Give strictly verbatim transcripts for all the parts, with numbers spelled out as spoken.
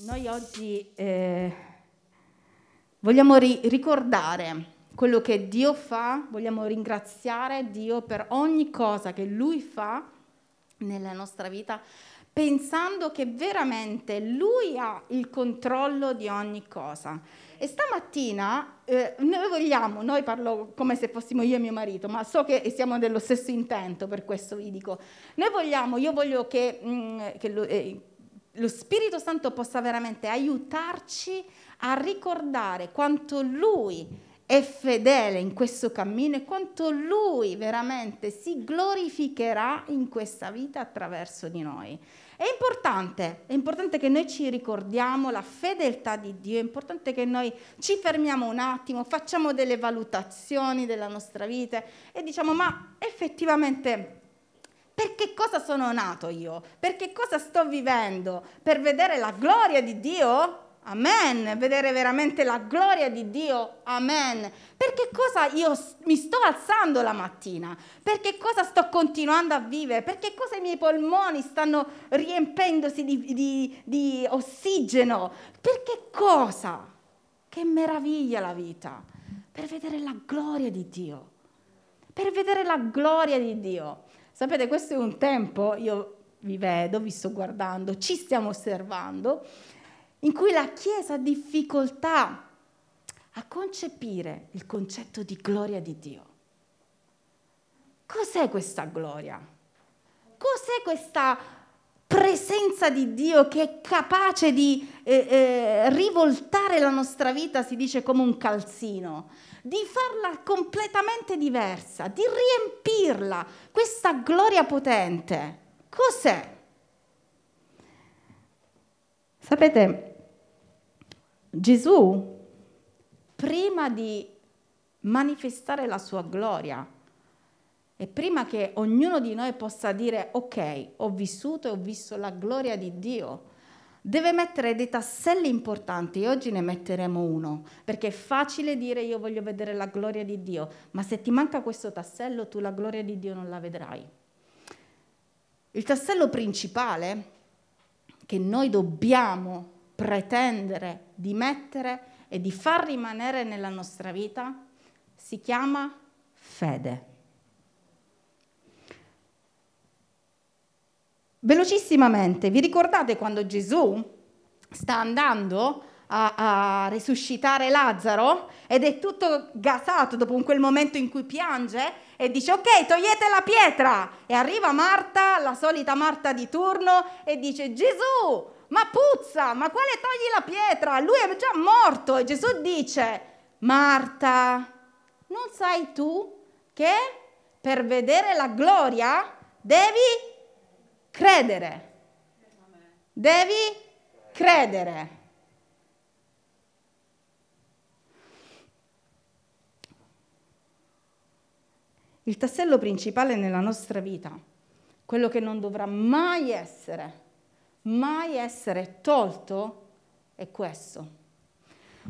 Noi oggi eh, vogliamo ri- ricordare quello che Dio fa, vogliamo ringraziare Dio per ogni cosa che Lui fa nella nostra vita, pensando che veramente Lui ha il controllo di ogni cosa. E stamattina eh, noi vogliamo, noi parlo come se fossimo io e mio marito, ma so che siamo dello stesso intento, per questo vi dico, noi vogliamo, io voglio che, mh, che lo, eh, lo Spirito Santo possa veramente aiutarci a ricordare quanto Lui è fedele in questo cammino e quanto Lui veramente si glorificherà in questa vita attraverso di noi. È importante, è importante che noi ci ricordiamo la fedeltà di Dio, è importante che noi ci fermiamo un attimo, facciamo delle valutazioni della nostra vita e diciamo: ma effettivamente per che cosa sono nato io? Per che cosa sto vivendo? Per vedere la gloria di Dio? Amen, vedere veramente la gloria di Dio, amen. Per che cosa io mi sto alzando la mattina? Per che cosa sto continuando a vivere? Per che cosa i miei polmoni stanno riempendosi di, di, di ossigeno? Per che cosa? Che meraviglia la vita! Per vedere la gloria di Dio, per vedere la gloria di Dio. Sapete, questo è un tempo, io vi vedo, vi sto guardando, ci stiamo osservando, in cui la Chiesa ha difficoltà a concepire il concetto di gloria di Dio. Cos'è questa gloria? Cos'è questa presenza di Dio che è capace di eh, eh, rivoltare la nostra vita, si dice come un calzino, di farla completamente diversa, di riempirla, questa gloria potente? Cos'è? Sapete, Gesù, prima di manifestare la sua gloria e prima che ognuno di noi possa dire: ok, ho vissuto e ho visto la gloria di Dio, deve mettere dei tasselli importanti, e oggi ne metteremo uno, perché è facile dire io voglio vedere la gloria di Dio, ma se ti manca questo tassello tu la gloria di Dio non la vedrai. Il tassello principale che noi dobbiamo pretendere di mettere e di far rimanere nella nostra vita si chiama fede. Velocissimamente, vi ricordate quando Gesù sta andando a, a risuscitare Lazzaro ed è tutto gasato dopo quel momento in cui piange? E dice: ok, togliete la pietra. E arriva Marta, la solita Marta di turno, e dice: Gesù, ma puzza, ma quale togli la pietra? Lui è già morto. E Gesù dice: Marta, non sai tu che per vedere la gloria devi credere? Devi credere. Il tassello principale nella nostra vita, quello che non dovrà mai essere, mai essere tolto, è questo.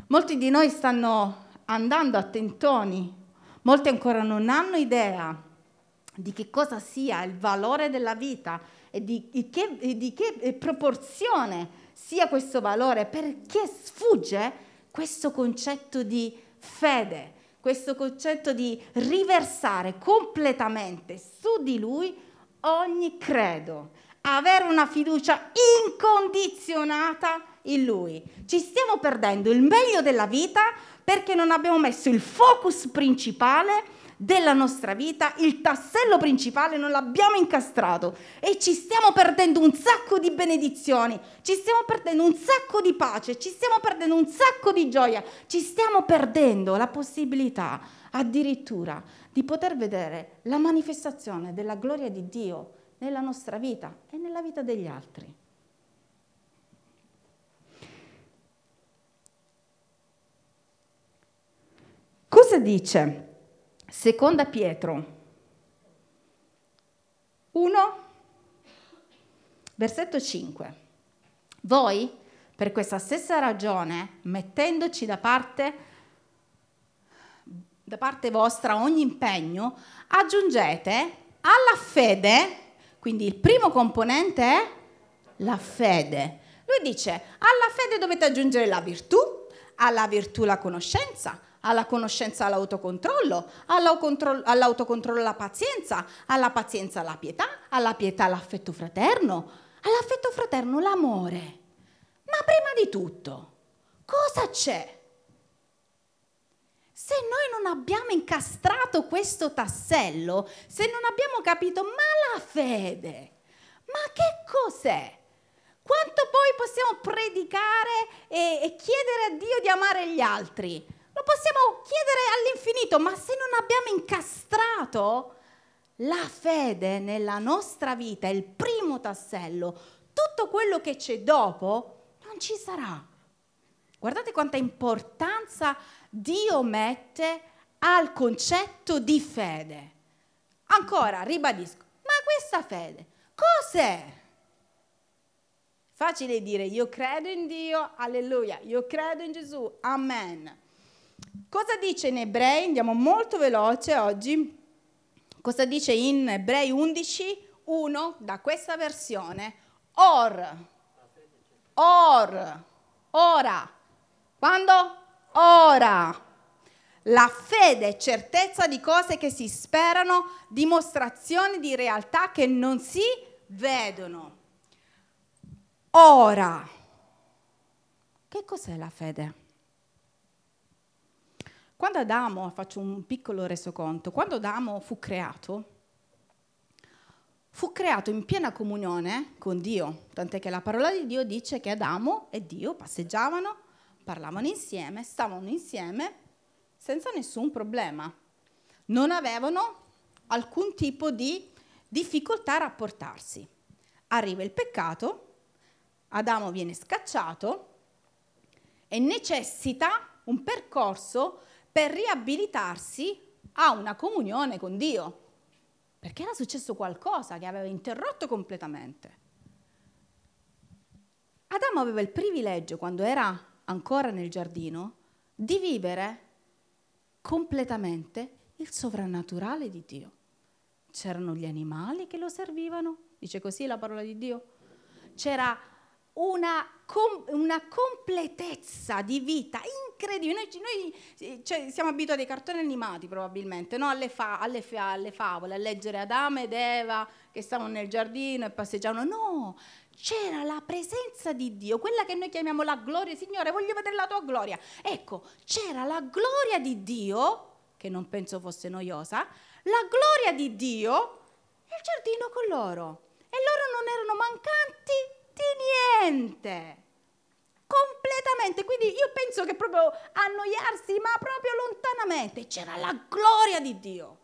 Molti di noi stanno andando a tentoni, molti ancora non hanno idea di che cosa sia il valore della vita e di, di, che, di che proporzione sia questo valore, perché sfugge questo concetto di fede, questo concetto di riversare completamente su di Lui ogni credo, avere una fiducia incondizionata in Lui. Ci stiamo perdendo il meglio della vita perché non abbiamo messo il focus principale della nostra vita, il tassello principale non l'abbiamo incastrato, e ci stiamo perdendo un sacco di benedizioni, ci stiamo perdendo un sacco di pace, ci stiamo perdendo un sacco di gioia, ci stiamo perdendo la possibilità addirittura di poter vedere la manifestazione della gloria di Dio nella nostra vita e nella vita degli altri. Cosa dice Seconda Pietro uno, versetto cinque? Voi, per questa stessa ragione, mettendoci da parte da parte vostra ogni impegno, aggiungete alla fede, quindi il primo componente è la fede, Lui dice: alla fede dovete aggiungere la virtù, alla virtù la conoscenza, alla conoscenza l'autocontrollo, all'autocontrollo la pazienza, alla pazienza la pietà, alla pietà l'affetto fraterno, all'affetto fraterno l'amore. Ma prima di tutto, cosa c'è? Se noi non abbiamo incastrato questo tassello, se non abbiamo capito, ma la fede, ma che cos'è? Quanto poi possiamo predicare e, e chiedere a Dio di amare gli altri? Lo possiamo chiedere all'infinito, ma se non abbiamo incastrato la fede nella nostra vita, il primo tassello, tutto quello che c'è dopo non ci sarà. Guardate quanta importanza Dio mette al concetto di fede. Ancora, ribadisco, ma questa fede cos'è? Facile dire io credo in Dio, alleluia, io credo in Gesù, amen. Cosa dice in Ebrei? Andiamo molto veloce oggi. Cosa dice in Ebrei undici uno da questa versione? Or, or, ora. Quando? Ora. La fede è certezza di cose che si sperano, dimostrazione di realtà che non si vedono. Ora, che cos'è la fede? Quando Adamo, faccio un piccolo resoconto, quando Adamo fu creato, fu creato in piena comunione con Dio, tant'è che la parola di Dio dice che Adamo e Dio passeggiavano, parlavano insieme, stavano insieme senza nessun problema, non avevano alcun tipo di difficoltà a rapportarsi. Arriva il peccato, Adamo viene scacciato e necessita un percorso per riabilitarsi a una comunione con Dio, perché era successo qualcosa che aveva interrotto completamente. Adamo aveva il privilegio, quando era ancora nel giardino, di vivere completamente il sovrannaturale di Dio. C'erano gli animali che lo servivano, dice così la parola di Dio. C'era Una, com- una completezza di vita incredibile. Noi, noi cioè, siamo abituati ai cartoni animati probabilmente, no? alle, fa- alle, fa- alle favole, a leggere Adamo ed Eva che stavano nel giardino e passeggiavano. No, c'era la presenza di Dio, quella che noi chiamiamo la gloria. Signore, voglio vedere la tua gloria. Ecco, c'era la gloria di Dio, che non penso fosse noiosa, la gloria di Dio nel giardino con loro. E loro non erano mancanti di niente, completamente. Quindi io penso che proprio annoiarsi, ma proprio lontanamente. C'era la gloria di Dio,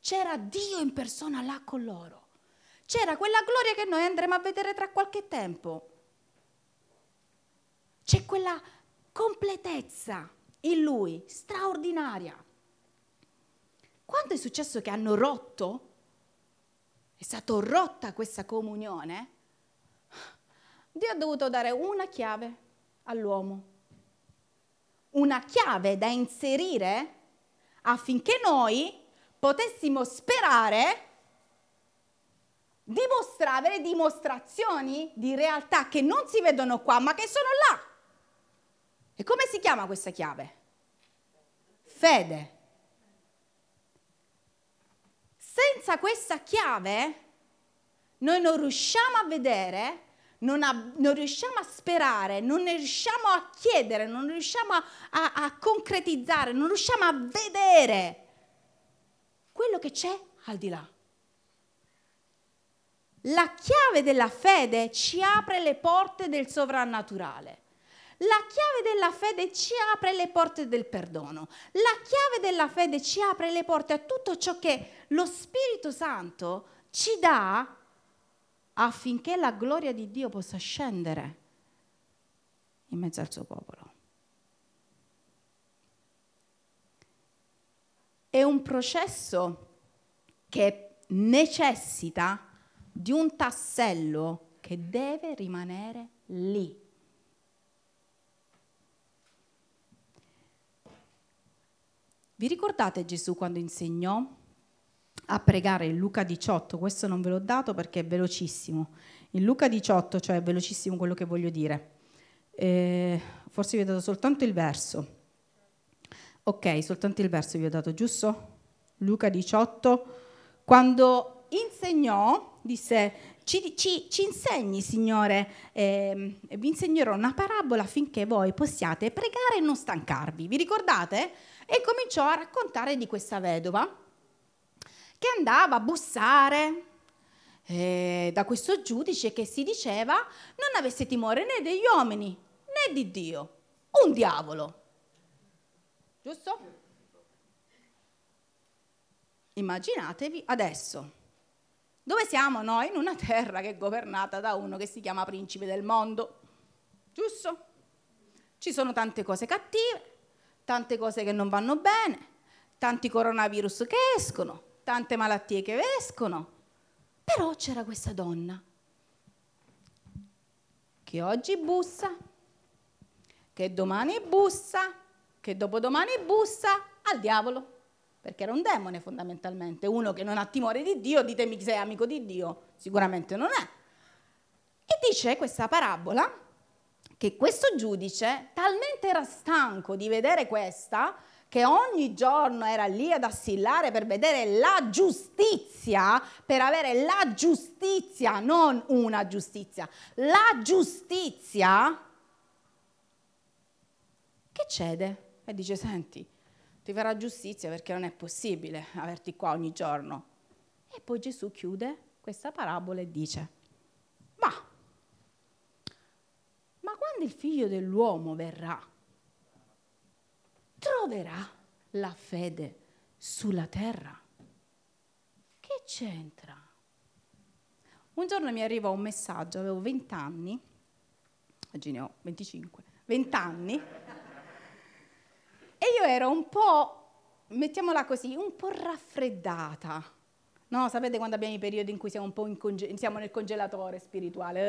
c'era Dio in persona là con loro, c'era quella gloria che noi andremo a vedere tra qualche tempo. C'è quella completezza in Lui straordinaria. Quando è successo che hanno rotto, è stata rotta questa comunione, Dio ha dovuto dare una chiave all'uomo, una chiave da inserire affinché noi potessimo sperare di mostrare dimostrazioni di realtà che non si vedono qua, ma che sono là. E come si chiama questa chiave? Fede. Senza questa chiave noi non riusciamo a vedere, non, a, non riusciamo a sperare, non riusciamo a chiedere, non riusciamo a, a, a concretizzare, non riusciamo a vedere quello che c'è al di là. La chiave della fede ci apre le porte del sovrannaturale. La chiave della fede ci apre le porte del perdono. La chiave della fede ci apre le porte a tutto ciò che lo Spirito Santo ci dà affinché la gloria di Dio possa scendere in mezzo al suo popolo. È un processo che necessita di un tassello che deve rimanere lì. Vi ricordate Gesù quando insegnò a pregare in Luca diciotto? Questo non ve l'ho dato perché è velocissimo. In Luca diciotto, cioè velocissimo quello che voglio dire, eh, forse vi ho dato soltanto il verso. Ok, soltanto il verso vi ho dato, giusto? Luca diciotto, quando insegnò, disse, ci, ci, ci insegni, Signore, eh, vi insegnerò una parabola affinché voi possiate pregare e non stancarvi. Vi ricordate? E cominciò a raccontare di questa vedova che andava a bussare eh, da questo giudice che si diceva non avesse timore né degli uomini né di Dio, un diavolo. Giusto? Immaginatevi adesso, dove siamo noi? In una terra che è governata da uno che si chiama principe del mondo, giusto? Ci sono tante cose cattive, tante cose che non vanno bene, tanti coronavirus che escono, tante malattie che escono, però c'era questa donna che oggi bussa, che domani bussa, che dopodomani bussa al diavolo, perché era un demone fondamentalmente, uno che non ha timore di Dio. Ditemi chi è amico di Dio, sicuramente non è. E dice questa parabola che questo giudice talmente era stanco di vedere questa, che ogni giorno era lì ad assillare per vedere la giustizia, per avere la giustizia, non una giustizia, la giustizia, che cede e dice, senti, ti farà giustizia perché non è possibile averti qua ogni giorno. E poi Gesù chiude questa parabola e dice, ma, ma quando il figlio dell'uomo verrà, troverà la fede sulla terra? Che c'entra? Un giorno mi arrivò un messaggio, avevo venti anni, oggi ne ho venticinque, venti anni, e io ero un po', mettiamola così, un po' raffreddata. No, sapete quando abbiamo i periodi in cui siamo un po' in conge- siamo nel congelatore spirituale?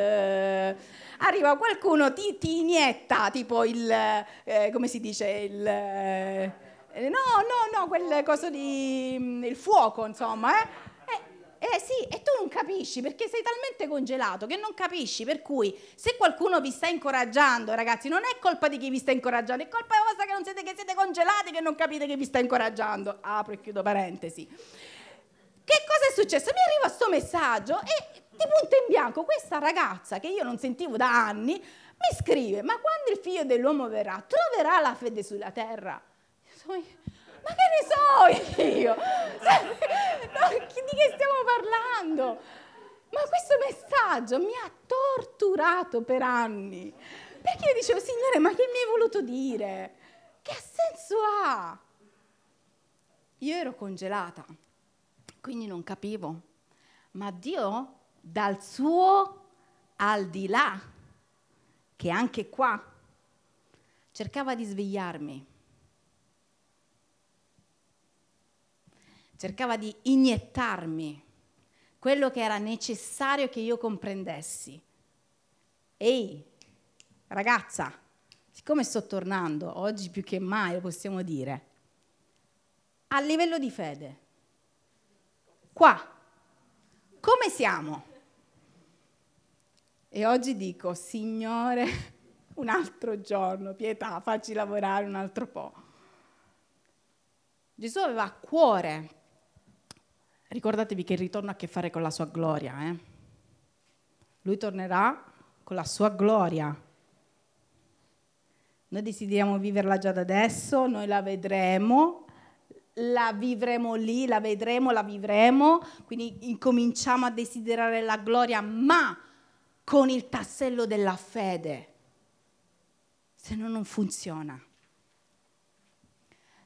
Eh, arriva qualcuno, ti, ti inietta, tipo il, eh, come si dice, il, eh, no, no, no, quel coso di, il fuoco, insomma, eh? Eh, eh sì, e tu non capisci, perché sei talmente congelato che non capisci, per cui se qualcuno vi sta incoraggiando, ragazzi, non è colpa di chi vi sta incoraggiando, è colpa vostra che non siete, che siete congelati, che non capite che vi sta incoraggiando. Apro e chiudo parentesi. Che cosa è successo? Mi arriva sto messaggio e di punto in bianco questa ragazza, che io non sentivo da anni, mi scrive, ma quando il figlio dell'uomo verrà, troverà la fede sulla terra? Ma che ne so io? Di che stiamo parlando? Ma questo messaggio mi ha torturato per anni, perché io dicevo, Signore, ma che mi hai voluto dire? Che senso ha? Io ero congelata, quindi non capivo, ma Dio dal suo al di là, che anche qua, cercava di svegliarmi, cercava di iniettarmi quello che era necessario che io comprendessi. Ehi, ragazza, siccome sto tornando, oggi più che mai lo possiamo dire, a livello di fede, qua, come siamo? E oggi dico, Signore, un altro giorno, pietà, facci lavorare un altro po'. Gesù aveva a cuore, ricordatevi che il ritorno ha a che fare con la sua gloria, eh? Lui tornerà con la sua gloria. Noi desideriamo viverla già da adesso, noi la vedremo, la vivremo lì, la vedremo, la vivremo, quindi incominciamo a desiderare la gloria, ma con il tassello della fede, se no non funziona.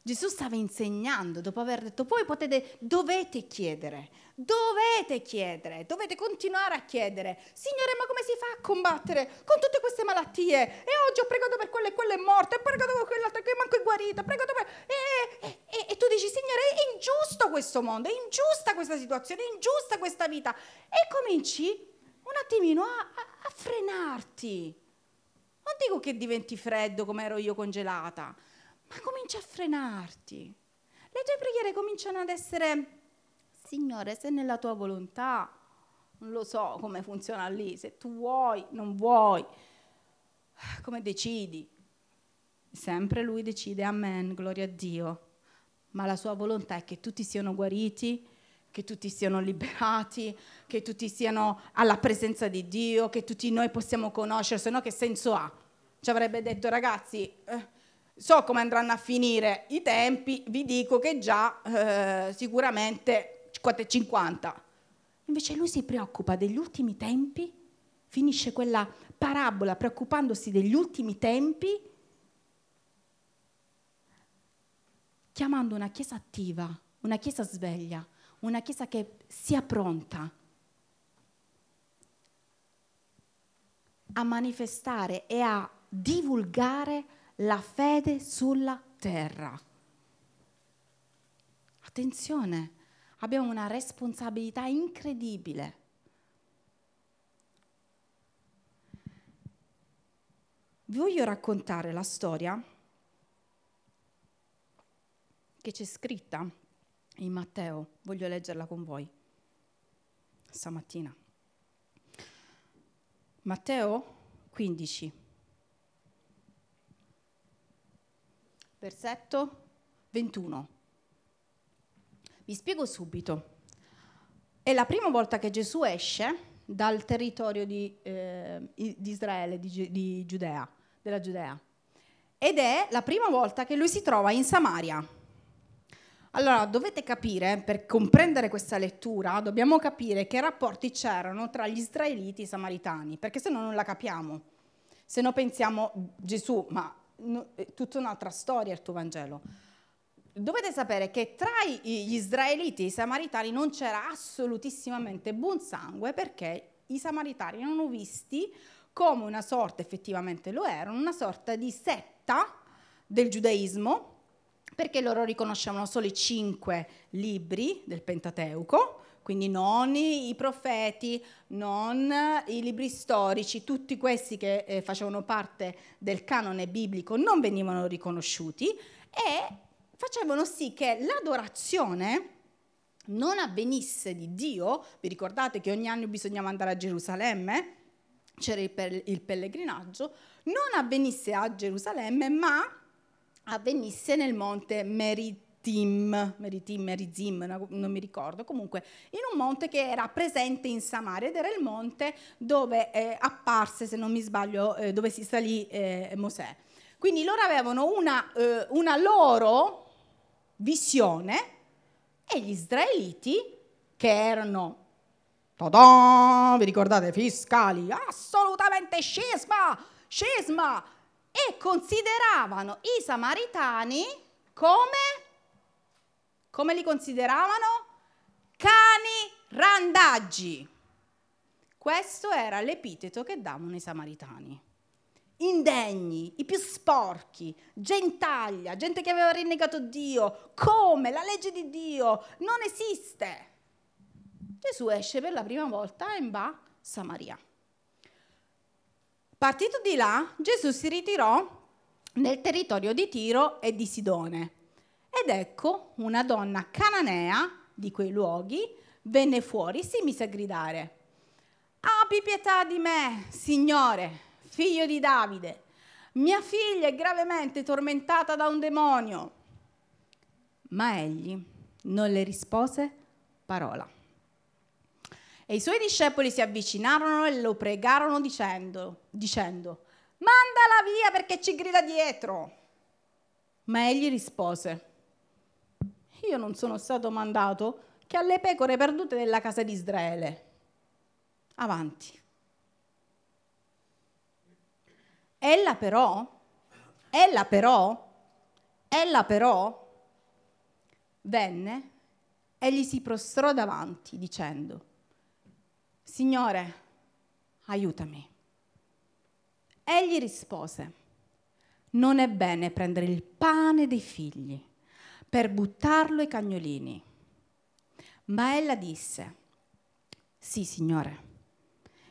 Gesù stava insegnando, dopo aver detto, voi potete, dovete chiedere, dovete chiedere, dovete continuare a chiedere, Signore, ma come si fa a combattere con tutte queste malattie? E oggi ho pregato per quello e quello è morto, ho pregato per quell'altro che manco è guarito, ho pregato per... E, e, e, e tu dici, Signore, è ingiusto questo mondo, è ingiusta questa situazione, è ingiusta questa vita. E cominci un attimino a, a, a frenarti. Non dico che diventi freddo come ero io congelata, ma comincia a frenarti. Le tue preghiere cominciano ad essere, Signore, se nella tua volontà, non lo so come funziona lì, se tu vuoi, non vuoi, come decidi? Sempre lui decide, amen, gloria a Dio, ma la sua volontà è che tutti siano guariti, che tutti siano liberati, che tutti siano alla presenza di Dio, che tutti noi possiamo conoscere, se no che senso ha? Ci avrebbe detto, ragazzi, eh, so come andranno a finire i tempi, vi dico che già eh, sicuramente cinquanta e cinquanta. Invece lui si preoccupa degli ultimi tempi, finisce quella parabola preoccupandosi degli ultimi tempi, chiamando una chiesa attiva, una chiesa sveglia, una chiesa che sia pronta a manifestare e a divulgare la fede sulla terra. Attenzione, abbiamo una responsabilità incredibile. Vi voglio raccontare la storia che c'è scritta in Matteo, voglio leggerla con voi stamattina. Matteo quindici, versetto ventuno. Vi spiego subito. È la prima volta che Gesù esce dal territorio di, eh, di Israele, di, di Giudea, della Giudea. Ed è la prima volta che lui si trova in Samaria. Allora, dovete capire, per comprendere questa lettura, dobbiamo capire che rapporti c'erano tra gli israeliti e i samaritani, perché se no non la capiamo. Se no pensiamo, Gesù, ma no, è tutta un'altra storia il tuo Vangelo. Dovete sapere che tra gli israeliti e i samaritani non c'era assolutissimamente buon sangue, perché i samaritani erano visti come una sorta, effettivamente lo erano, una sorta di setta del giudaismo, perché loro riconoscevano solo i cinque libri del Pentateuco, quindi non i profeti, non i libri storici, tutti questi che eh, facevano parte del canone biblico non venivano riconosciuti e facevano sì che l'adorazione non avvenisse di Dio. Vi ricordate che ogni anno bisognava andare a Gerusalemme? C'era il, pe- il pellegrinaggio, non avvenisse a Gerusalemme, ma avvenisse nel monte Meritim, Meritim, Merizim, non mi ricordo, comunque in un monte che era presente in Samaria ed era il monte dove eh, apparse, se non mi sbaglio, eh, dove si salì eh, Mosè. Quindi loro avevano una, eh, una loro visione e gli israeliti, che erano, ta-da, vi ricordate, fiscali, assolutamente scisma, scisma, e consideravano i samaritani come, come li consideravano? Cani randaggi. Questo era l'epiteto che davano i samaritani. Indegni, i più sporchi, gentaglia, gente che aveva rinnegato Dio. Come? La legge di Dio non esiste. Gesù esce per la prima volta e va a Samaria. Partito di là, Gesù si ritirò nel territorio di Tiro e di Sidone. Ed ecco, una donna cananea di quei luoghi venne fuori e si mise a gridare: «Abbi pietà di me, Signore, figlio di Davide. Mia figlia è gravemente tormentata da un demonio». Ma egli non le rispose parola. E i suoi discepoli si avvicinarono e lo pregarono dicendo, dicendo: «Mandala via perché ci grida dietro». Ma egli rispose: «Io non sono stato mandato che alle pecore perdute della casa di Israele. Avanti». Ella però, ella però, ella però, venne e gli si prostrò davanti dicendo: «Signore, aiutami». Egli rispose: «Non è bene prendere il pane dei figli per buttarlo ai cagnolini». Ma ella disse: «Sì, Signore,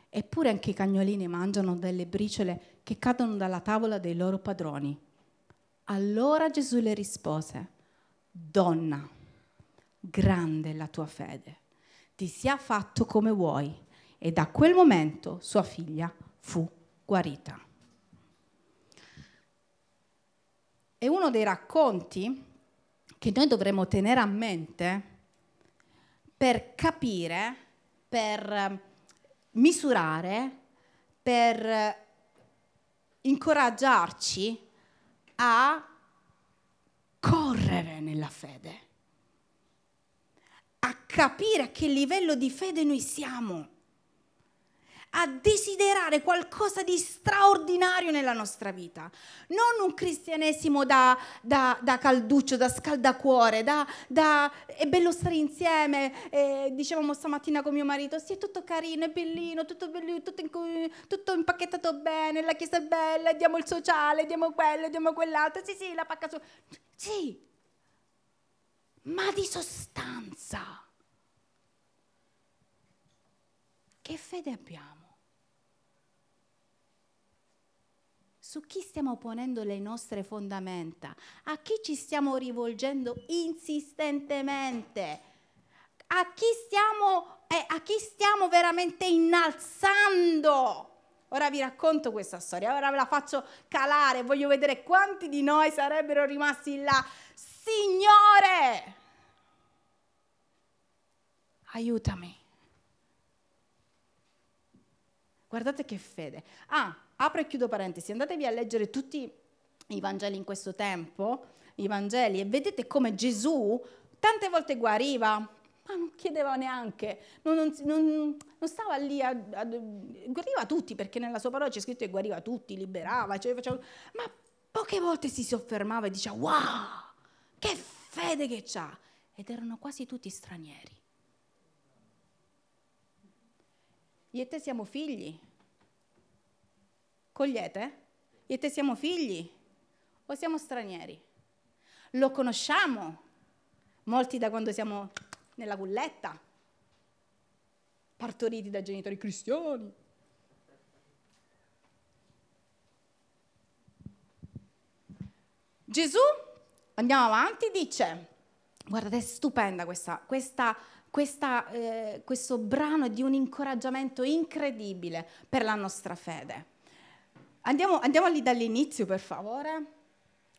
eppure anche i cagnolini mangiano delle briciole che cadono dalla tavola dei loro padroni». Allora Gesù le rispose: «Donna, grande è la tua fede, ti sia fatto come vuoi». e da quel momento sua figlia fu guarita. E uno dei racconti che noi dovremmo tenere a mente per capire, per misurare, per incoraggiarci a correre nella fede, a capire a che livello di fede noi siamo, a desiderare qualcosa di straordinario nella nostra vita, non un cristianesimo da, da, da calduccio, da scaldacuore, da, da è bello stare insieme, eh, dicevamo stamattina con mio marito, sì, è tutto carino, è bellino, tutto bellino, tutto, in, tutto impacchettato bene, la chiesa è bella, diamo il sociale, diamo quello, diamo quell'altro, sì sì, la pacca su, sì, ma di sostanza. Che fede abbiamo? Su chi stiamo ponendo le nostre fondamenta? A chi ci stiamo rivolgendo insistentemente? A chi stiamo, eh, a chi stiamo veramente innalzando? Ora vi racconto questa storia, ora ve la faccio calare, voglio vedere quanti di noi sarebbero rimasti là. Signore, aiutami. Guardate che fede. Ah, apro e chiudo parentesi, andatevi a leggere tutti i Vangeli in questo tempo, i Vangeli, e vedete come Gesù tante volte guariva, ma non chiedeva neanche, non, non, non, non stava lì, a, a, guariva tutti, perché nella sua parola c'è scritto che guariva tutti, liberava, cioè faceva, ma poche volte si soffermava e diceva, wow, che fede che c'ha! Ed erano quasi tutti stranieri. Io e te siamo figli, cogliete? Io e te siamo figli o siamo stranieri? Lo conosciamo, molti da quando siamo nella culletta, partoriti da genitori cristiani. Gesù, andiamo avanti, dice, guardate, è stupenda questa, questa Questa, eh, questo brano è di un incoraggiamento incredibile per la nostra fede. Andiamo, andiamo lì dall'inizio, per favore.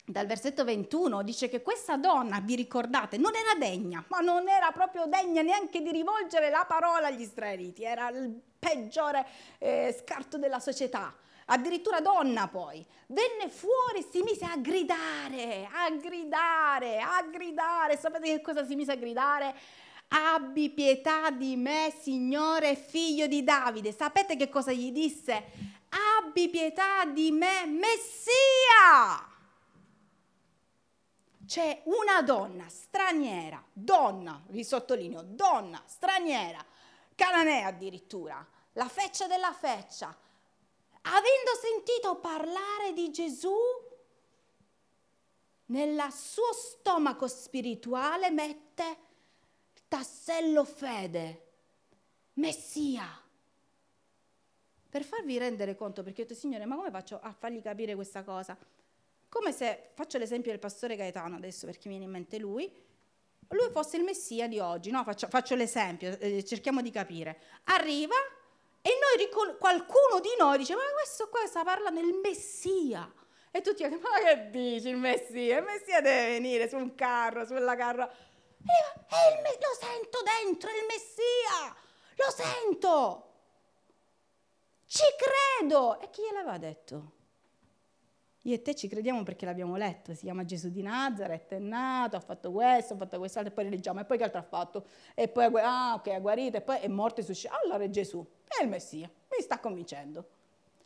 Dal versetto ventuno dice che questa donna, vi ricordate, non era degna, ma non era proprio degna neanche di rivolgere la parola agli israeliti, era il peggiore eh, scarto della società. Addirittura donna poi, venne fuori e si mise a gridare, a gridare, a gridare. Sapete che cosa si mise a gridare? Abbi pietà di me, Signore, figlio di Davide. Sapete che cosa gli disse? Abbi pietà di me, Messia! C'è una donna straniera, donna, vi sottolineo, donna straniera, cananea addirittura, la feccia della feccia, avendo sentito parlare di Gesù, nel suo stomaco spirituale mette tassello fede, Messia. Per farvi rendere conto, perché ho detto, Signore, ma come faccio a fargli capire questa cosa? Come se, faccio l'esempio del pastore Gaetano adesso, perché mi viene in mente lui, lui fosse il Messia di oggi, no? Faccio, faccio l'esempio, eh, cerchiamo di capire. Arriva e noi ricon- qualcuno di noi dice, ma questo qua sta parlando del Messia. E tutti dicono, ma che dici il Messia? Il Messia deve venire su un carro, sulla carro... E il me- lo sento dentro, è il Messia, lo sento, ci credo. E chi gliel'aveva detto? Io e te ci crediamo perché l'abbiamo letto, si chiama Gesù di Nazareth, è nato, ha fatto questo, ha fatto quest'altro, e poi leggiamo, e poi che altro ha fatto? E poi, ah ok, è guarito, e poi è morto e suscitato, allora è Gesù, è il Messia, mi sta convincendo.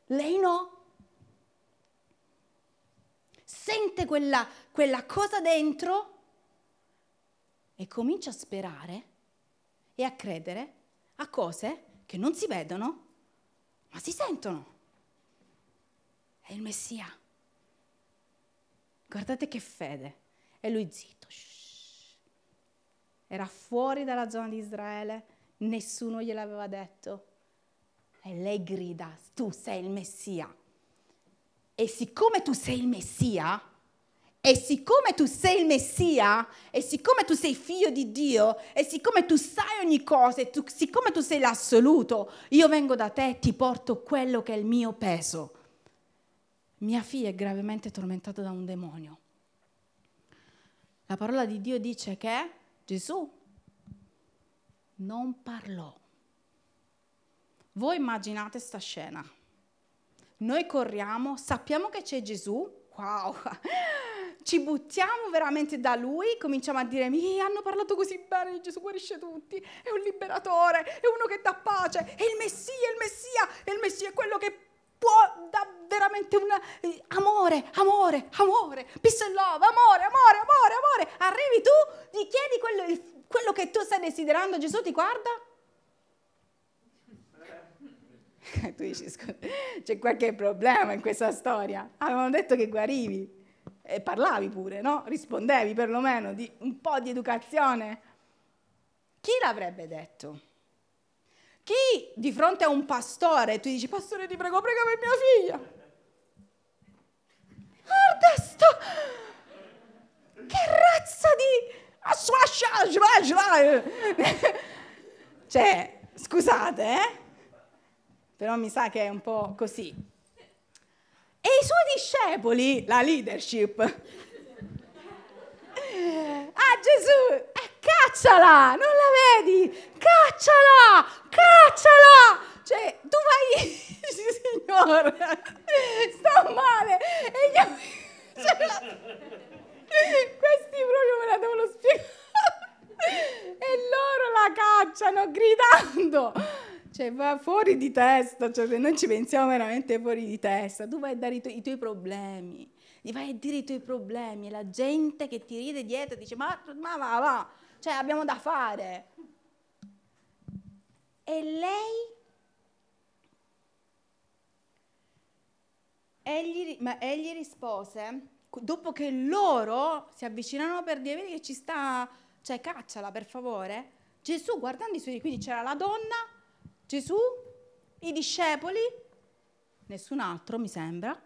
Lei no. Sente quella, quella cosa dentro, e comincia a sperare e a credere a cose che non si vedono, ma si sentono. È il Messia. Guardate che fede. E lui zitto. Shh. Era fuori dalla zona di Israele, nessuno gliel'aveva detto. E lei grida, tu sei il Messia. E siccome tu sei il Messia, E siccome tu sei il Messia, e siccome tu sei figlio di Dio, e siccome tu sai ogni cosa, e tu, siccome tu sei l'assoluto, io vengo da te e ti porto quello che è il mio peso. Mia figlia è gravemente tormentata da un demonio. La parola di Dio dice che Gesù non parlò. Voi immaginate sta scena. Noi corriamo, sappiamo che c'è Gesù, wow, ci buttiamo veramente da lui, cominciamo a dire, mi hanno parlato così bene, Gesù guarisce tutti, è un liberatore, è uno che dà pace, è il Messia, è il Messia, è il Messia, è quello che può dà veramente un eh, amore, amore, amore, peace and love, amore, amore, amore, amore. Arrivi tu, gli chiedi quello, quello che tu stai desiderando, Gesù ti guarda. Tu dici, scusa, c'è qualche problema in questa storia? Avevano detto che guarivi e parlavi pure, no? Rispondevi perlomeno di un po' di educazione. Chi l'avrebbe detto? Chi di fronte a un pastore, tu dici, pastore ti prego, prega per mia figlia. Guarda sto... Che razza di... Cioè, scusate, eh? Però mi sa che è un po' così. E i suoi discepoli, la leadership, ah Gesù, eh, cacciala, non la vedi? Cacciala, cacciala! Cioè, tu vai, Signore, sto male, e io... Questi proprio me la devono spiegare. E loro la cacciano gridando. Cioè va fuori di testa, cioè se noi ci pensiamo veramente fuori di testa, tu vai a dare i, tu- i tuoi problemi, gli vai a dire i tuoi problemi e la gente che ti ride dietro dice ma, ma va va, cioè abbiamo da fare. E lei? Egli, ma egli rispose, dopo che loro si avvicinano per dire che ci sta, cioè cacciala per favore, Gesù guardando i suoi, quindi c'era la donna, Gesù, i discepoli, nessun altro mi sembra,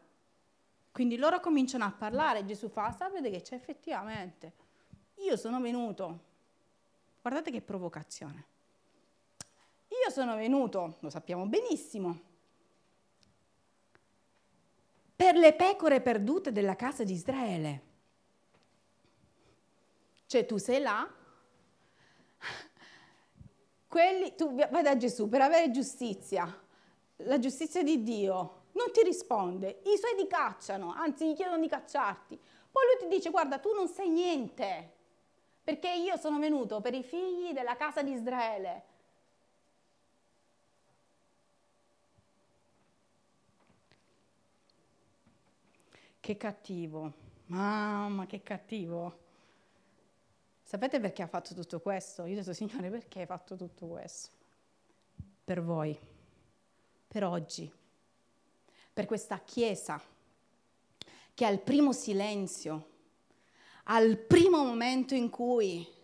quindi loro cominciano a parlare, Gesù fa, sapete che c'è effettivamente, io sono venuto, guardate che provocazione, io sono venuto, lo sappiamo benissimo, per le pecore perdute della casa di Israele, cioè tu sei là, quelli, tu vai da Gesù per avere giustizia, la giustizia di Dio, non ti risponde, i suoi ti cacciano, anzi gli chiedono di cacciarti, poi lui ti dice guarda tu non sai niente, perché io sono venuto per i figli della casa di Israele. Che cattivo, mamma che cattivo. Sapete perché ha fatto tutto questo? Io ho detto, Signore, perché hai fatto tutto questo? Per voi, per oggi, per questa Chiesa che al primo silenzio, al primo momento in cui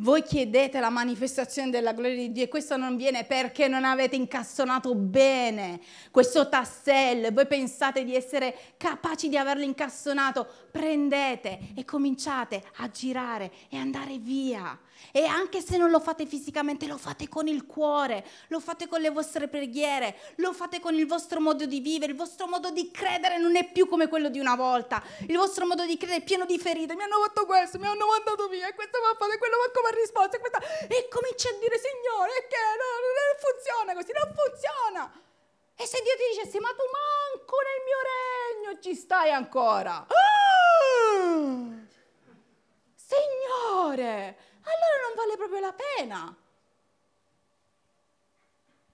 voi chiedete la manifestazione della gloria di Dio e questo non viene perché non avete incastonato bene questo tassello e voi pensate di essere capaci di averlo incastonato, prendete e cominciate a girare e andare via. E anche se non lo fate fisicamente, lo fate con il cuore, lo fate con le vostre preghiere, lo fate con il vostro modo di vivere, il vostro modo di credere non è più come quello di una volta, il vostro modo di credere è pieno di ferite, mi hanno fatto questo, mi hanno mandato via, questo mi ha fatto, quello mi ha come risposta, questa... e cominci a dire Signore che no, non funziona così, non funziona. E se Dio ti dicesse ma tu manco nel mio regno ci stai ancora, oh! Signore, allora non vale proprio la pena.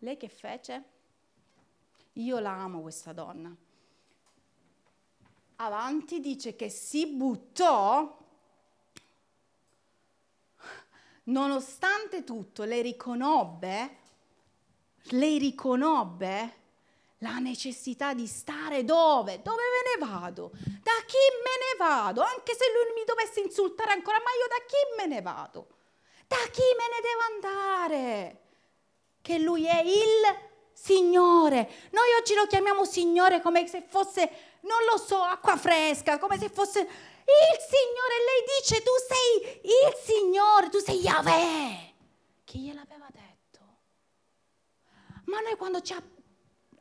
Lei che fece? Io la amo questa donna. Avanti dice che si buttò, nonostante tutto, lei riconobbe, lei riconobbe la necessità di stare dove? Dove me ne vado? Da chi me ne vado? Anche se lui mi dovesse insultare ancora, ma io da chi me ne vado? Da chi me ne devo andare? Che lui è il Signore. Noi oggi lo chiamiamo Signore come se fosse, non lo so, acqua fresca, come se fosse... il Signore, e lei dice: tu sei il Signore, tu sei Yahweh. Chi gliel'aveva detto? Ma noi quando ci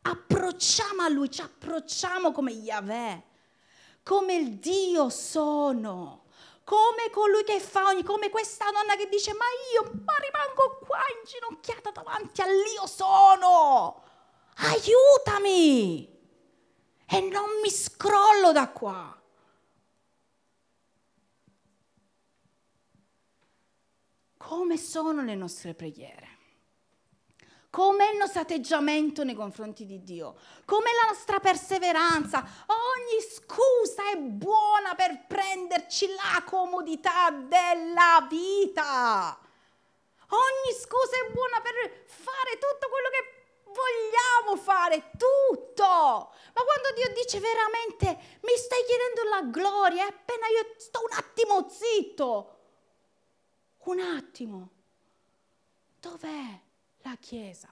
approcciamo a Lui, ci approcciamo come Yahweh, come il Dio sono, come colui che fa ogni, come questa donna che dice: ma io ma rimango qua inginocchiata davanti all'Io sono, aiutami, e non mi scrollo da qua. Come sono le nostre preghiere? Com'è il nostro atteggiamento nei confronti di Dio? Com'è la nostra perseveranza? Ogni scusa è buona per prenderci la comodità della vita. Ogni scusa è buona per fare tutto quello che vogliamo fare, tutto. Ma quando Dio dice veramente: mi stai chiedendo la gloria, e appena io sto un attimo zitto, un attimo, dov'è la Chiesa?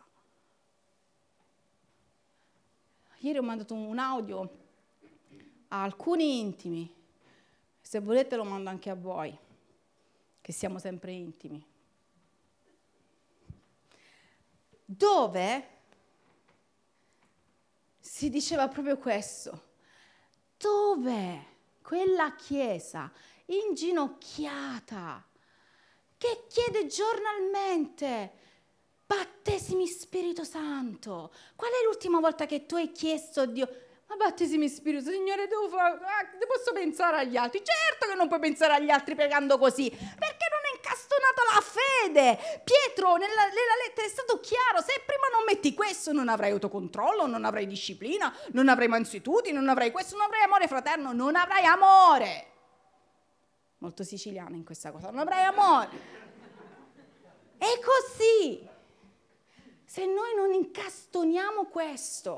Ieri ho mandato un audio a alcuni intimi, se volete lo mando anche a voi, che siamo sempre intimi, dove si diceva proprio questo: dove quella Chiesa inginocchiata che chiede giornalmente battesimi Spirito Santo. Qual è l'ultima volta che tu hai chiesto a Dio: ma battesimi Spirito, Signore, devo fare, ah, posso pensare agli altri? Certo che non puoi pensare agli altri pregando così, perché non è incastonata la fede. Pietro nella, nella lettera è stato chiaro: se prima non metti questo, non avrai autocontrollo, non avrai disciplina, non avrai mansitudine, non avrai questo, non avrai amore fraterno, non avrai amore. Molto siciliana in questa cosa, non avrai amore. È così. Se noi non incastoniamo questo,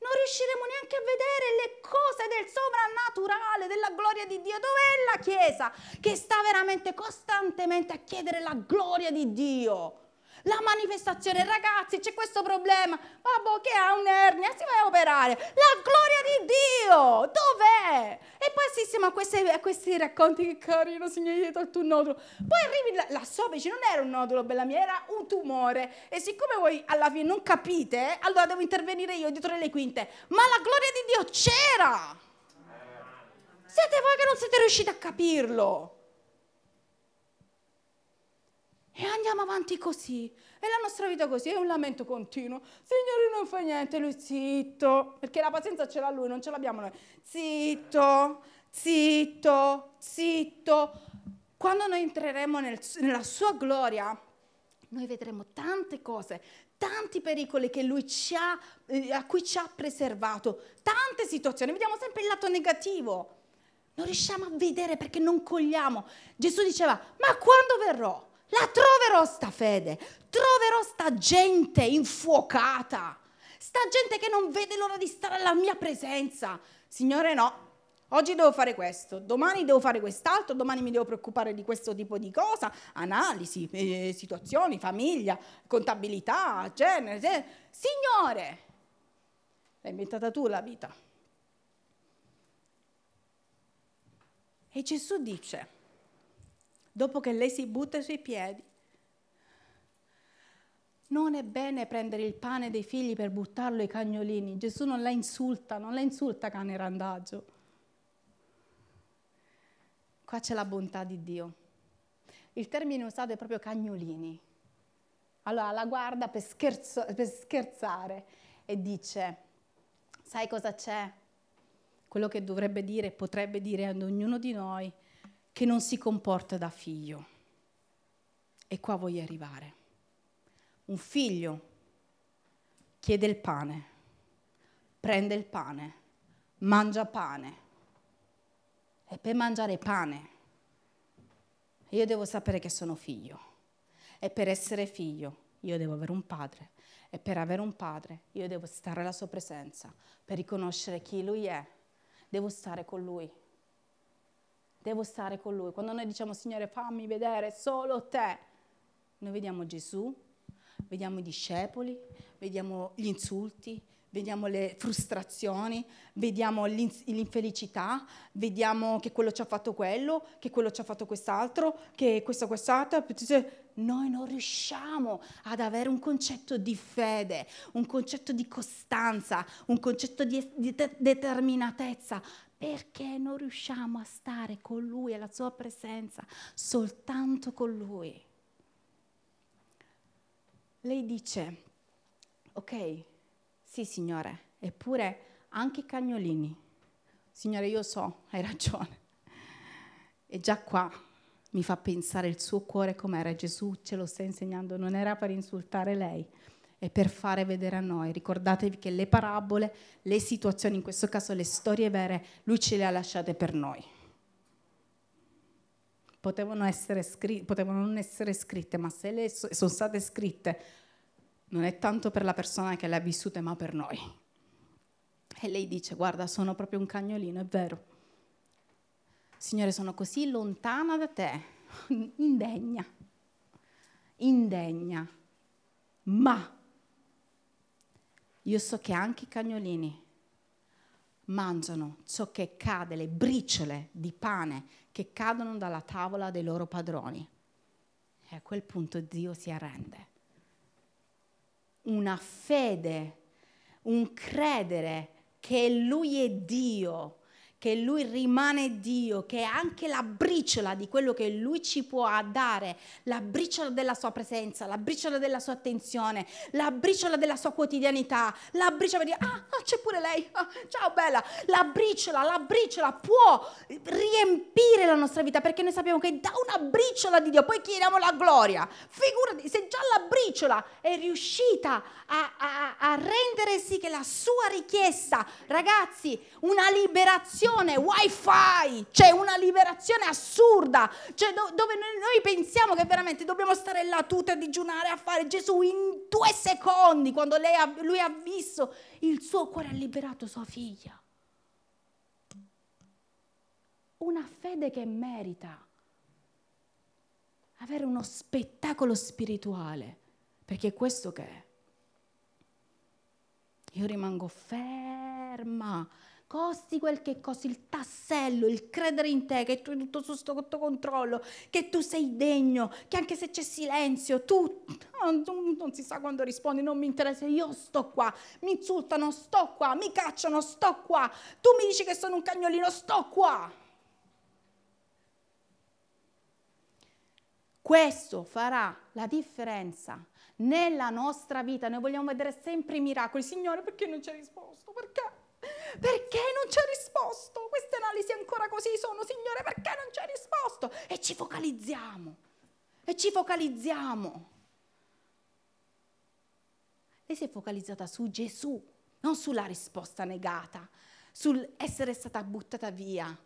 non riusciremo neanche a vedere le cose del sovrannaturale, della gloria di Dio. Dov'è la Chiesa che sta veramente costantemente a chiedere la gloria di Dio? La manifestazione: ragazzi, c'è questo problema, vabbè, che ha un'ernia, si va a operare. La gloria di Dio, dov'è? E poi assistiamo a, queste, a questi racconti: che carino, Signore, gli hai tolto un nodulo. Poi arrivi là, là sopra, non era un nodulo, bella mia, era un tumore. E siccome voi alla fine non capite, allora devo intervenire io dietro le quinte. Ma la gloria di Dio c'era. Siete voi che non siete riusciti a capirlo. E andiamo avanti così, e la nostra vita così, è un lamento continuo. Signore, non fa niente, lui zitto, perché la pazienza ce l'ha lui, non ce l'abbiamo noi. Zitto, zitto, zitto. Quando noi entreremo nel, nella sua gloria, noi vedremo tante cose, tanti pericoli che lui ci ha, eh, a cui ci ha preservato, tante situazioni, vediamo sempre il lato negativo. Non riusciamo a vedere perché non cogliamo. Gesù diceva: ma quando verrò? La troverò sta fede, troverò sta gente infuocata, sta gente che non vede l'ora di stare alla mia presenza. Signore, no, oggi devo fare questo, domani devo fare quest'altro, domani mi devo preoccupare di questo tipo di cosa, analisi, eh, situazioni, famiglia, contabilità, genere. Eh. Signore, l'hai inventata tu la vita. E Gesù dice, dopo che lei si butta sui piedi: non è bene prendere il pane dei figli per buttarlo ai cagnolini. Gesù non la insulta, non la insulta, cane randagio. Qua c'è la bontà di Dio. Il termine usato è proprio cagnolini. Allora la guarda per, scherzo, per scherzare e dice: sai cosa c'è? Quello che dovrebbe dire, potrebbe dire ad ognuno di noi che non si comporta da figlio. E qua voglio arrivare. Un figlio chiede il pane, prende il pane, mangia pane. E per mangiare pane io devo sapere che sono figlio. E per essere figlio io devo avere un padre. E per avere un padre io devo stare alla sua presenza. Per riconoscere chi lui è, devo stare con lui. Devo stare con Lui. Quando noi diciamo: Signore, fammi vedere solo Te, noi vediamo Gesù, vediamo i discepoli, vediamo gli insulti, vediamo le frustrazioni, vediamo l'infelicità, vediamo che quello ci ha fatto quello, che quello ci ha fatto quest'altro, che questa quest'altra. Noi non riusciamo ad avere un concetto di fede, un concetto di costanza, un concetto di, di de- determinatezza, perché non riusciamo a stare con Lui, alla Sua presenza, soltanto con Lui. Lei dice, ok, sì Signore, eppure anche i cagnolini. Signore, io so, hai ragione. E già qua mi fa pensare il suo cuore com'era. Gesù ce lo sta insegnando, non era per insultare lei, è per fare vedere a noi. Ricordatevi che le parabole, le situazioni, in questo caso le storie vere, Lui ce le ha lasciate per noi. Potevano essere scritte, potevano non essere scritte, ma se le so- sono state scritte non è tanto per la persona che le ha vissute, ma per noi. E lei dice, guarda, sono proprio un cagnolino, è vero. Signore, sono così lontana da te, indegna, indegna, ma io so che anche i cagnolini mangiano ciò che cade, le briciole di pane che cadono dalla tavola dei loro padroni. E a quel punto Dio si arrende. Una fede, un credere che Lui è Dio, che Lui rimane Dio, che anche la briciola di quello che Lui ci può dare, la briciola della Sua presenza, la briciola della Sua attenzione, la briciola della Sua quotidianità, la briciola di, ah, c'è pure lei, ah, ciao bella, la briciola, la briciola può riempire la nostra vita, perché noi sappiamo che da una briciola di Dio poi chiediamo la gloria. Figurati, se già la briciola è riuscita a, a, a rendere sì che la Sua richiesta, ragazzi, una liberazione, Wi-Fi, c'è una liberazione assurda, cioè do- dove noi pensiamo che veramente dobbiamo stare là tutti a digiunare, a fare. Gesù in due secondi, quando lei ha, lui ha visto, il suo cuore ha liberato sua figlia. Una fede che merita avere uno spettacolo spirituale, perché è questo che è. Io rimango ferma, costi quel che costi, il tassello, il credere in te, che tu hai tutto sotto controllo, che tu sei degno, che anche se c'è silenzio, tu non, non si sa quando rispondi, non mi interessa, io sto qua, mi insultano, sto qua, mi cacciano, sto qua, tu mi dici che sono un cagnolino, sto qua. Questo farà la differenza nella nostra vita. Noi vogliamo vedere sempre i miracoli. Signore, perché non ci hai risposto? Perché? Perché non ci ha risposto? Queste analisi ancora così sono, Signore, perché non ci ha risposto? E ci focalizziamo, e ci focalizziamo. Lei si è focalizzata su Gesù, non sulla risposta negata, sull'essere stata buttata via.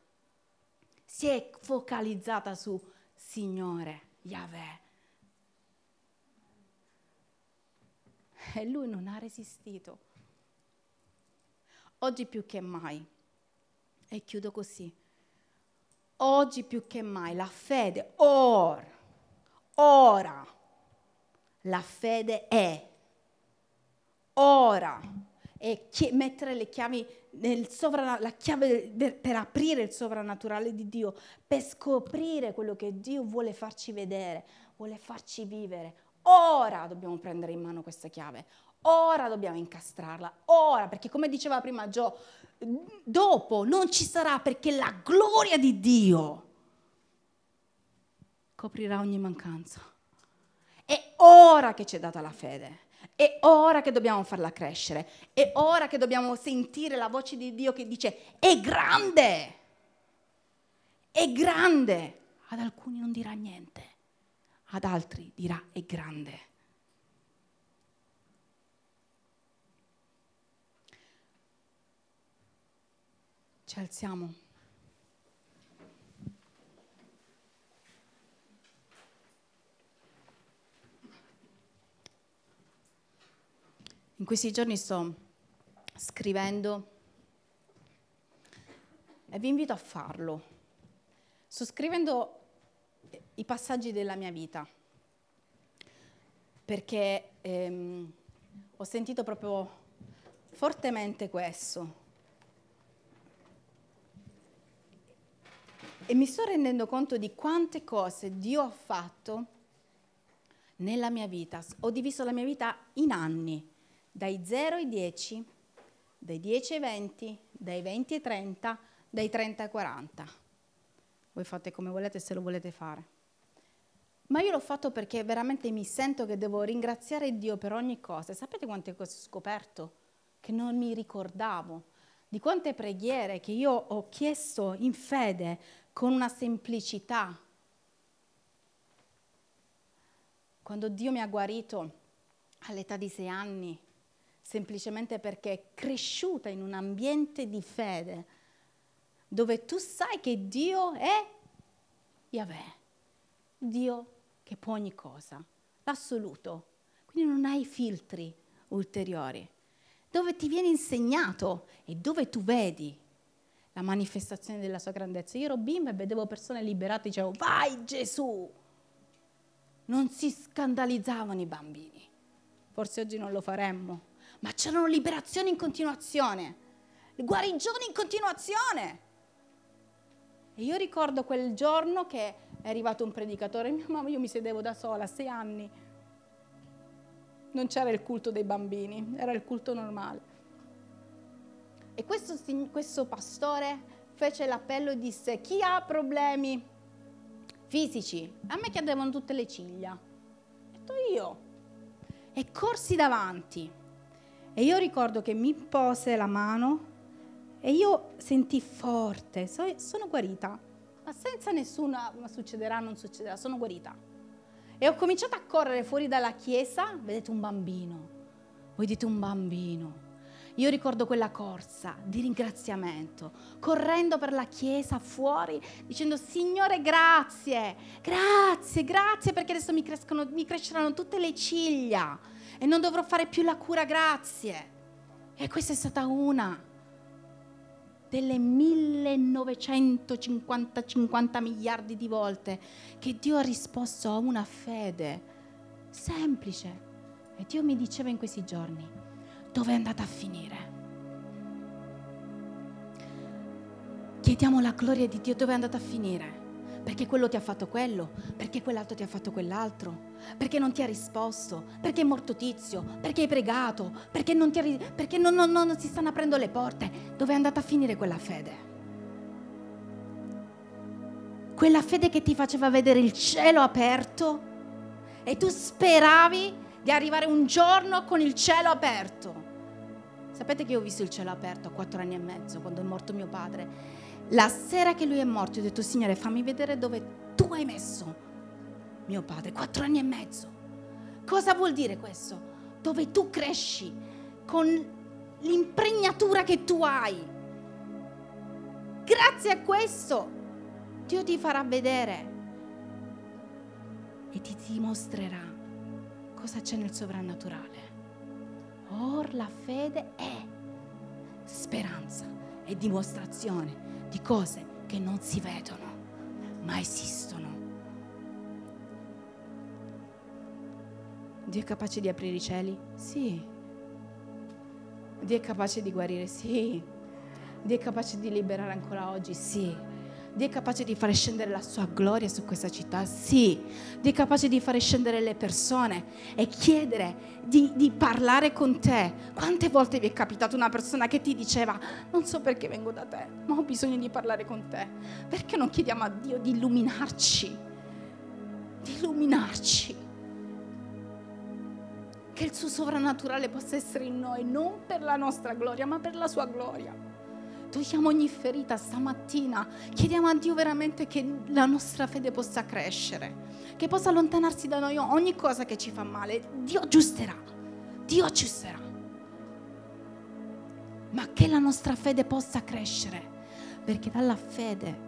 Si è focalizzata su Signore, Yahweh. E Lui non ha resistito. Oggi più che mai, e chiudo così, oggi più che mai la fede, or, ora, la fede è, ora, e chi- mettere le chiavi, nel sovran- la chiave per, per aprire il sovrannaturale di Dio, per scoprire quello che Dio vuole farci vedere, vuole farci vivere. Ora dobbiamo prendere in mano questa chiave. Ora dobbiamo incastrarla, ora, perché come diceva prima Gio, dopo non ci sarà, perché la gloria di Dio coprirà ogni mancanza. È ora che ci è data la fede, è ora che dobbiamo farla crescere, è ora che dobbiamo sentire la voce di Dio che dice è grande, è grande. Ad alcuni non dirà niente, ad altri dirà è grande. Ci alziamo. In questi giorni sto scrivendo e vi invito a farlo. Sto scrivendo i passaggi della mia vita, perché ehm, ho sentito proprio fortemente questo. E mi sto rendendo conto di quante cose Dio ha fatto nella mia vita. Ho diviso la mia vita in anni, dai zero ai dieci, dai dieci ai venti, dai venti ai trenta, dai trenta ai quaranta. Voi fate come volete, se lo volete fare. Ma io l'ho fatto perché veramente mi sento che devo ringraziare Dio per ogni cosa. Sapete quante cose ho scoperto che non mi ricordavo? Di quante preghiere che io ho chiesto in fede con una semplicità. Quando Dio mi ha guarito all'età di sei anni, semplicemente perché è cresciuta in un ambiente di fede dove tu sai che Dio è Yahweh, Dio che può ogni cosa, l'assoluto. Quindi non hai filtri ulteriori. Dove ti viene insegnato e dove tu vedi la manifestazione della sua grandezza. Io ero bimba e vedevo persone liberate e dicevo, vai Gesù! Non si scandalizzavano i bambini. Forse oggi non lo faremmo. Ma c'erano liberazioni in continuazione, guarigioni in continuazione. E io ricordo quel giorno che è arrivato un predicatore, mia mamma, io mi sedevo da sola a sei anni. Non c'era il culto dei bambini, era il culto normale. E questo, questo pastore fece l'appello e disse, chi ha problemi fisici? A me cadevano tutte le ciglia. Ho detto io. E corsi davanti. E io ricordo che mi pose la mano e io sentii forte, so, sono guarita. Ma senza nessuna, ma succederà, non succederà, sono guarita. E ho cominciato a correre fuori dalla chiesa, vedete un bambino, voi dite un bambino. Io ricordo quella corsa di ringraziamento, correndo per la chiesa fuori, dicendo Signore grazie, grazie, grazie perché adesso mi, crescono, mi cresceranno tutte le ciglia e non dovrò fare più la cura, grazie. E questa è stata una delle millenovecentocinquanta miliardi di volte che Dio ha risposto a una fede semplice. E Dio mi diceva in questi giorni, dove è andata a finire? Chiediamo la gloria di Dio, dove è andata a finire? Perché quello ti ha fatto quello, perché quell'altro ti ha fatto quell'altro, perché non ti ha risposto, perché è morto tizio, perché hai pregato, perché non ti ha, perché non, non, non si stanno aprendo le porte. Dove è andata a finire quella fede? Quella fede che ti faceva vedere il cielo aperto e tu speravi di arrivare un giorno con il cielo aperto. Sapete che io ho visto il cielo aperto a quattro anni e mezzo quando è morto mio padre. La sera che lui è morto, ho detto, Signore, fammi vedere dove tu hai messo mio padre, quattro anni e mezzo. Cosa vuol dire questo? Dove tu cresci con l'impregnatura che tu hai. Grazie a questo, Dio ti farà vedere e ti dimostrerà cosa c'è nel sovrannaturale. Or la fede è speranza e dimostrazione di cose che non si vedono ma esistono. Dio è capace di aprire i cieli? Sì. Dio è capace di guarire? Sì. Dio è capace di liberare ancora oggi? Sì. Dio è capace di fare scendere la sua gloria su questa città? Sì. Dio è capace di fare scendere le persone e chiedere di, di parlare con te. Quante volte vi è capitata una persona che ti diceva non so perché vengo da te, ma ho bisogno di parlare con te. Perché non chiediamo a Dio di illuminarci? Di illuminarci. Che il suo sovrannaturale possa essere in noi, non per la nostra gloria, ma per la sua gloria. Togliamo ogni ferita stamattina, chiediamo a Dio veramente che la nostra fede possa crescere, che possa allontanarsi da noi ogni cosa che ci fa male. Dio aggiusterà, Dio aggiusterà. Ma che la nostra fede possa crescere, perché dalla fede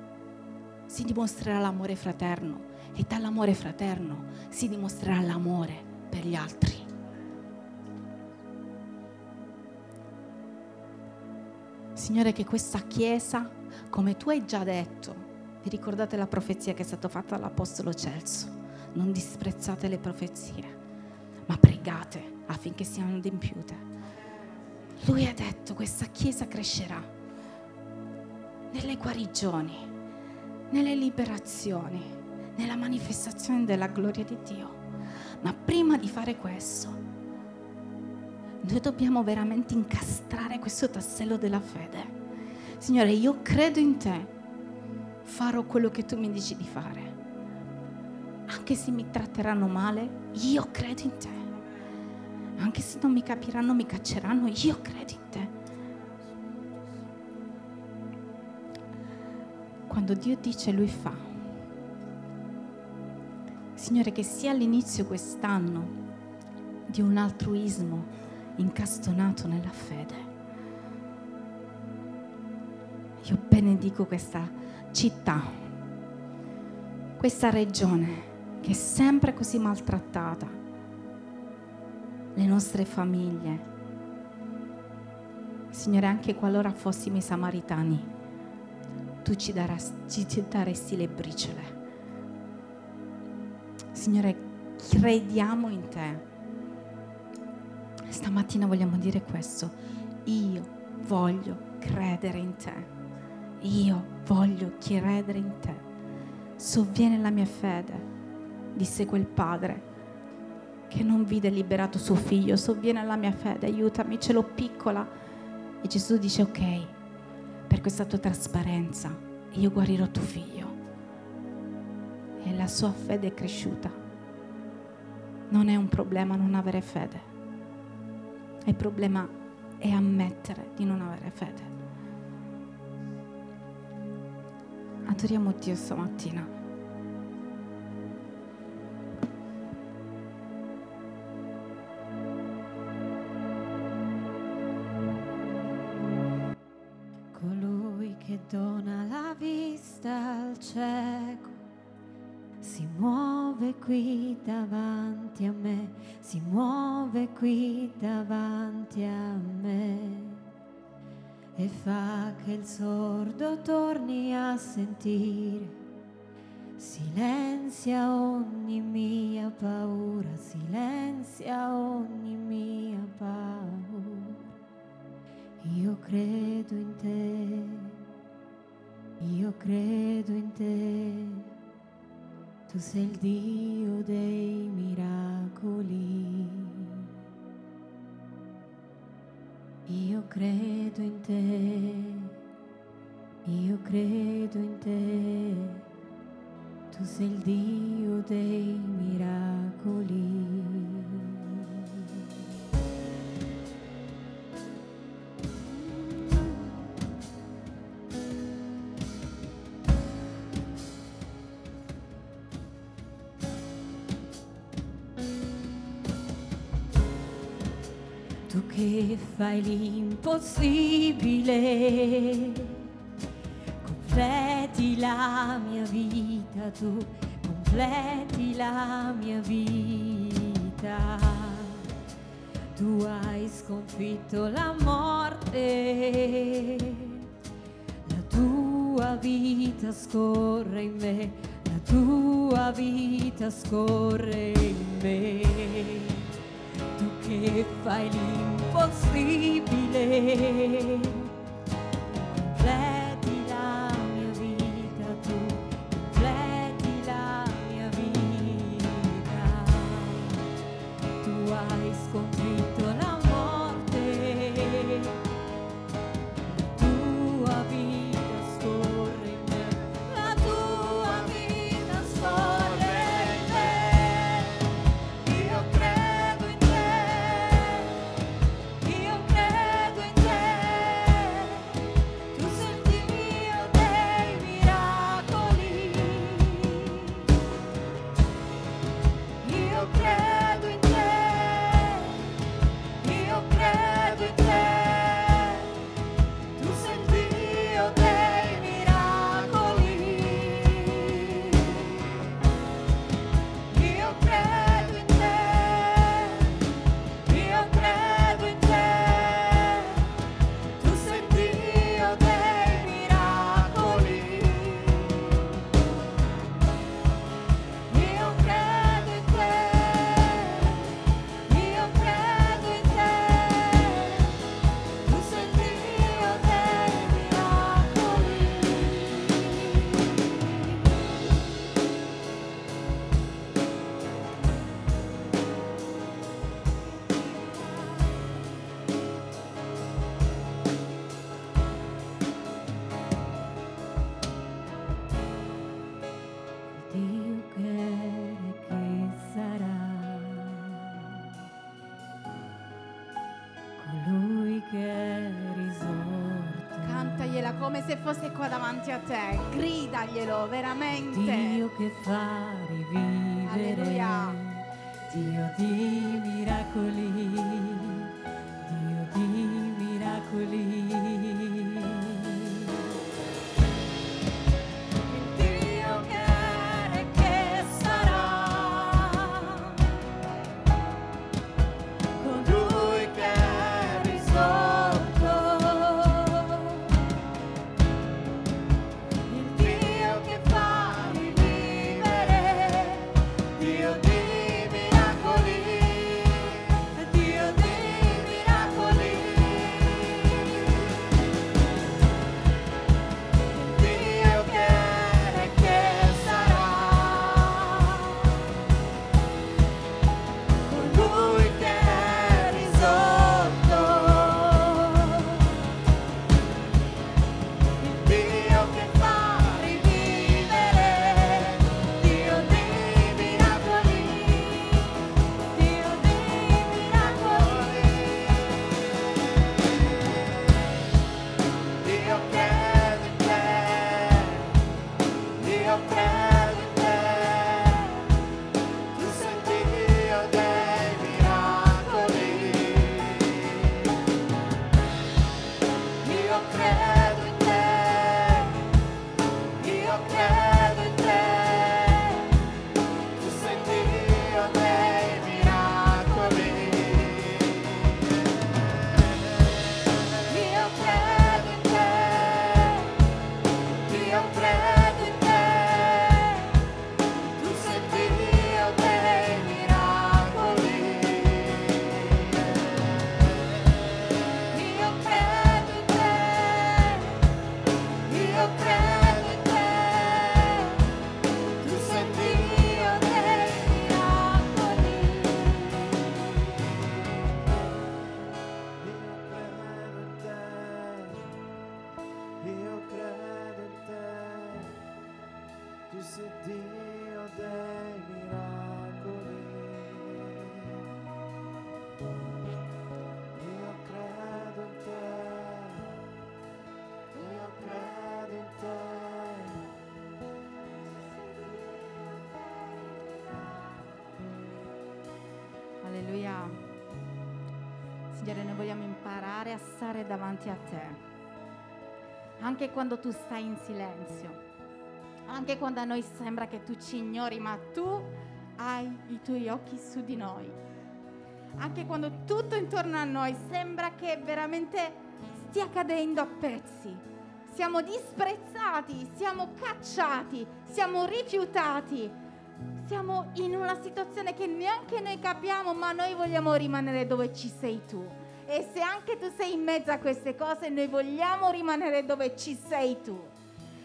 si dimostrerà l'amore fraterno e dall'amore fraterno si dimostrerà l'amore per gli altri. Signore, che questa Chiesa, come tu hai già detto, vi ricordate la profezia che è stata fatta dall'Apostolo Celso? Non disprezzate le profezie, ma pregate affinché siano adempiute. Lui ha detto: questa Chiesa crescerà nelle guarigioni, nelle liberazioni, nella manifestazione della gloria di Dio. Ma prima di fare questo, noi dobbiamo veramente incastrare questo tassello della fede. Signore, io credo in te, farò quello che tu mi dici di fare. Anche se mi tratteranno male, io credo in te. Anche se non mi capiranno, mi cacceranno, io credo in te. Quando Dio dice, Lui fa. Signore, che sia all'inizio quest'anno di un altruismo incastonato nella fede. Io benedico questa città, questa regione che è sempre così maltrattata, le nostre famiglie. Signore, anche qualora fossimo i samaritani, tu ci daresti, ci daresti le briciole. Signore, crediamo in te. Stamattina vogliamo dire questo: io voglio credere in te, io voglio credere in te, sovviene la mia fede, disse quel padre che non vide liberato suo figlio. Sovviene la mia fede, aiutami, ce l'ho piccola. E Gesù dice: ok, per questa tua trasparenza io guarirò tuo figlio. E la sua fede è cresciuta. Non è un problema non avere fede. Il problema è ammettere di non avere fede. Adoriamo Dio stamattina. Colui che dona la vista al cieco si muove qui davanti a me, si muove qui davanti a me e fa che il sordo torni a sentire, silenzia ogni mia paura, silenzia ogni mia paura. Io credo in te, io credo in te. Tu sei il Dio dei miracoli. Io credo in te, io credo in te. Tu sei il Dio dei miracoli. Che fai l'impossibile, completi la mia vita, tu completi la mia vita. Tu hai sconfitto la morte, la tua vita scorre in me, la tua vita scorre in me. Tu che fai l'impossibile, completi la mia vita, tu completi la mia vita. Tu hai sconfitto la morte, la tua vita scorre in me, la tua vita scorre. Io credo in te, tu sei il Dio. come se fosse qua davanti a te. Gridaglielo veramente. Dio che fa rivivere. Alleluia. Dio di miracoli. Dio di miracoli. Signore, noi vogliamo imparare a stare davanti a te anche quando tu stai in silenzio, anche quando a noi sembra che tu ci ignori, ma tu hai i tuoi occhi su di noi, anche quando tutto intorno a noi sembra che veramente stia cadendo a pezzi, siamo disprezzati, siamo cacciati, siamo rifiutati. Siamo in una situazione che neanche noi capiamo, ma noi vogliamo rimanere dove ci sei tu. E se anche tu sei in mezzo a queste cose, noi vogliamo rimanere dove ci sei tu.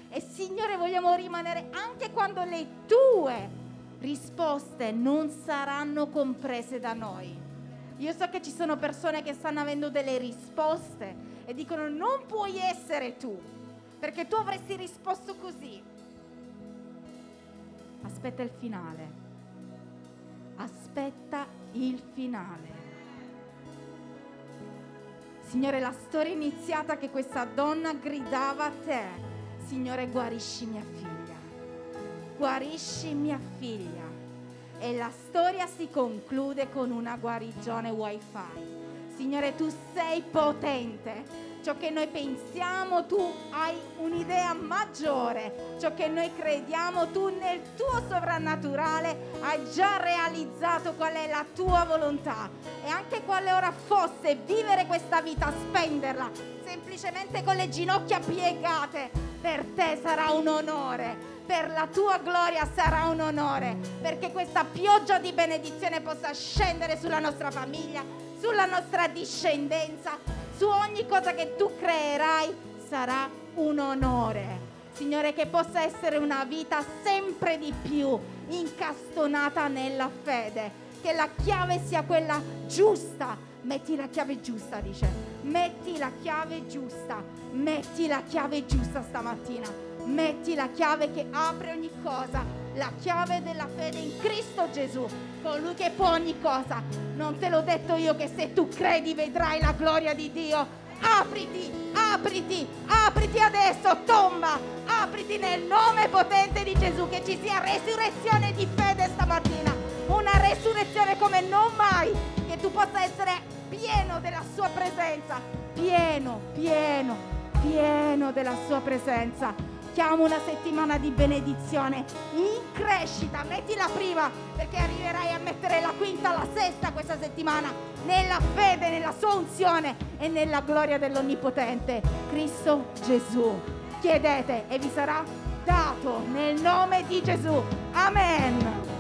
E Signore, vogliamo rimanere anche quando le tue risposte non saranno comprese da noi. Io so che ci sono persone che stanno avendo delle risposte e dicono: non puoi essere tu, perché tu avresti risposto così. Aspetta il finale, aspetta il finale. Signore, la storia è iniziata che questa donna gridava a te: Signore, guarisci mia figlia, guarisci mia figlia. E la storia si conclude con una guarigione wifi. Signore, tu sei potente. Ciò che noi pensiamo, tu hai un'idea maggiore. Ciò che noi crediamo, tu nel tuo sovrannaturale hai già realizzato qual è la tua volontà. E anche quale ora fosse vivere questa vita, spenderla semplicemente con le ginocchia piegate, per te sarà un onore. Per la tua gloria sarà un onore, perché questa pioggia di benedizione possa scendere sulla nostra famiglia, sulla nostra discendenza. Su ogni cosa che tu creerai sarà un onore. Signore, che possa essere una vita sempre di più incastonata nella fede, che la chiave sia quella giusta. Metti la chiave giusta, dice. Metti la chiave giusta, metti la chiave giusta stamattina. Metti la chiave che apre ogni cosa, la chiave della fede in Cristo Gesù, colui che può ogni cosa. Non te l'ho detto io che se tu credi vedrai la gloria di Dio? apriti, apriti, apriti adesso, tomba, apriti nel nome potente di Gesù, che ci sia resurrezione di fede stamattina, una resurrezione come non mai, che tu possa essere pieno della sua presenza, pieno, pieno, pieno della sua presenza. Chiamo una settimana di benedizione in crescita, metti la prima perché arriverai a mettere la quinta, la sesta questa settimana, nella fede, nella sua unzione e nella gloria dell'Onnipotente Cristo Gesù. Chiedete e vi sarà dato nel nome di Gesù. Amen.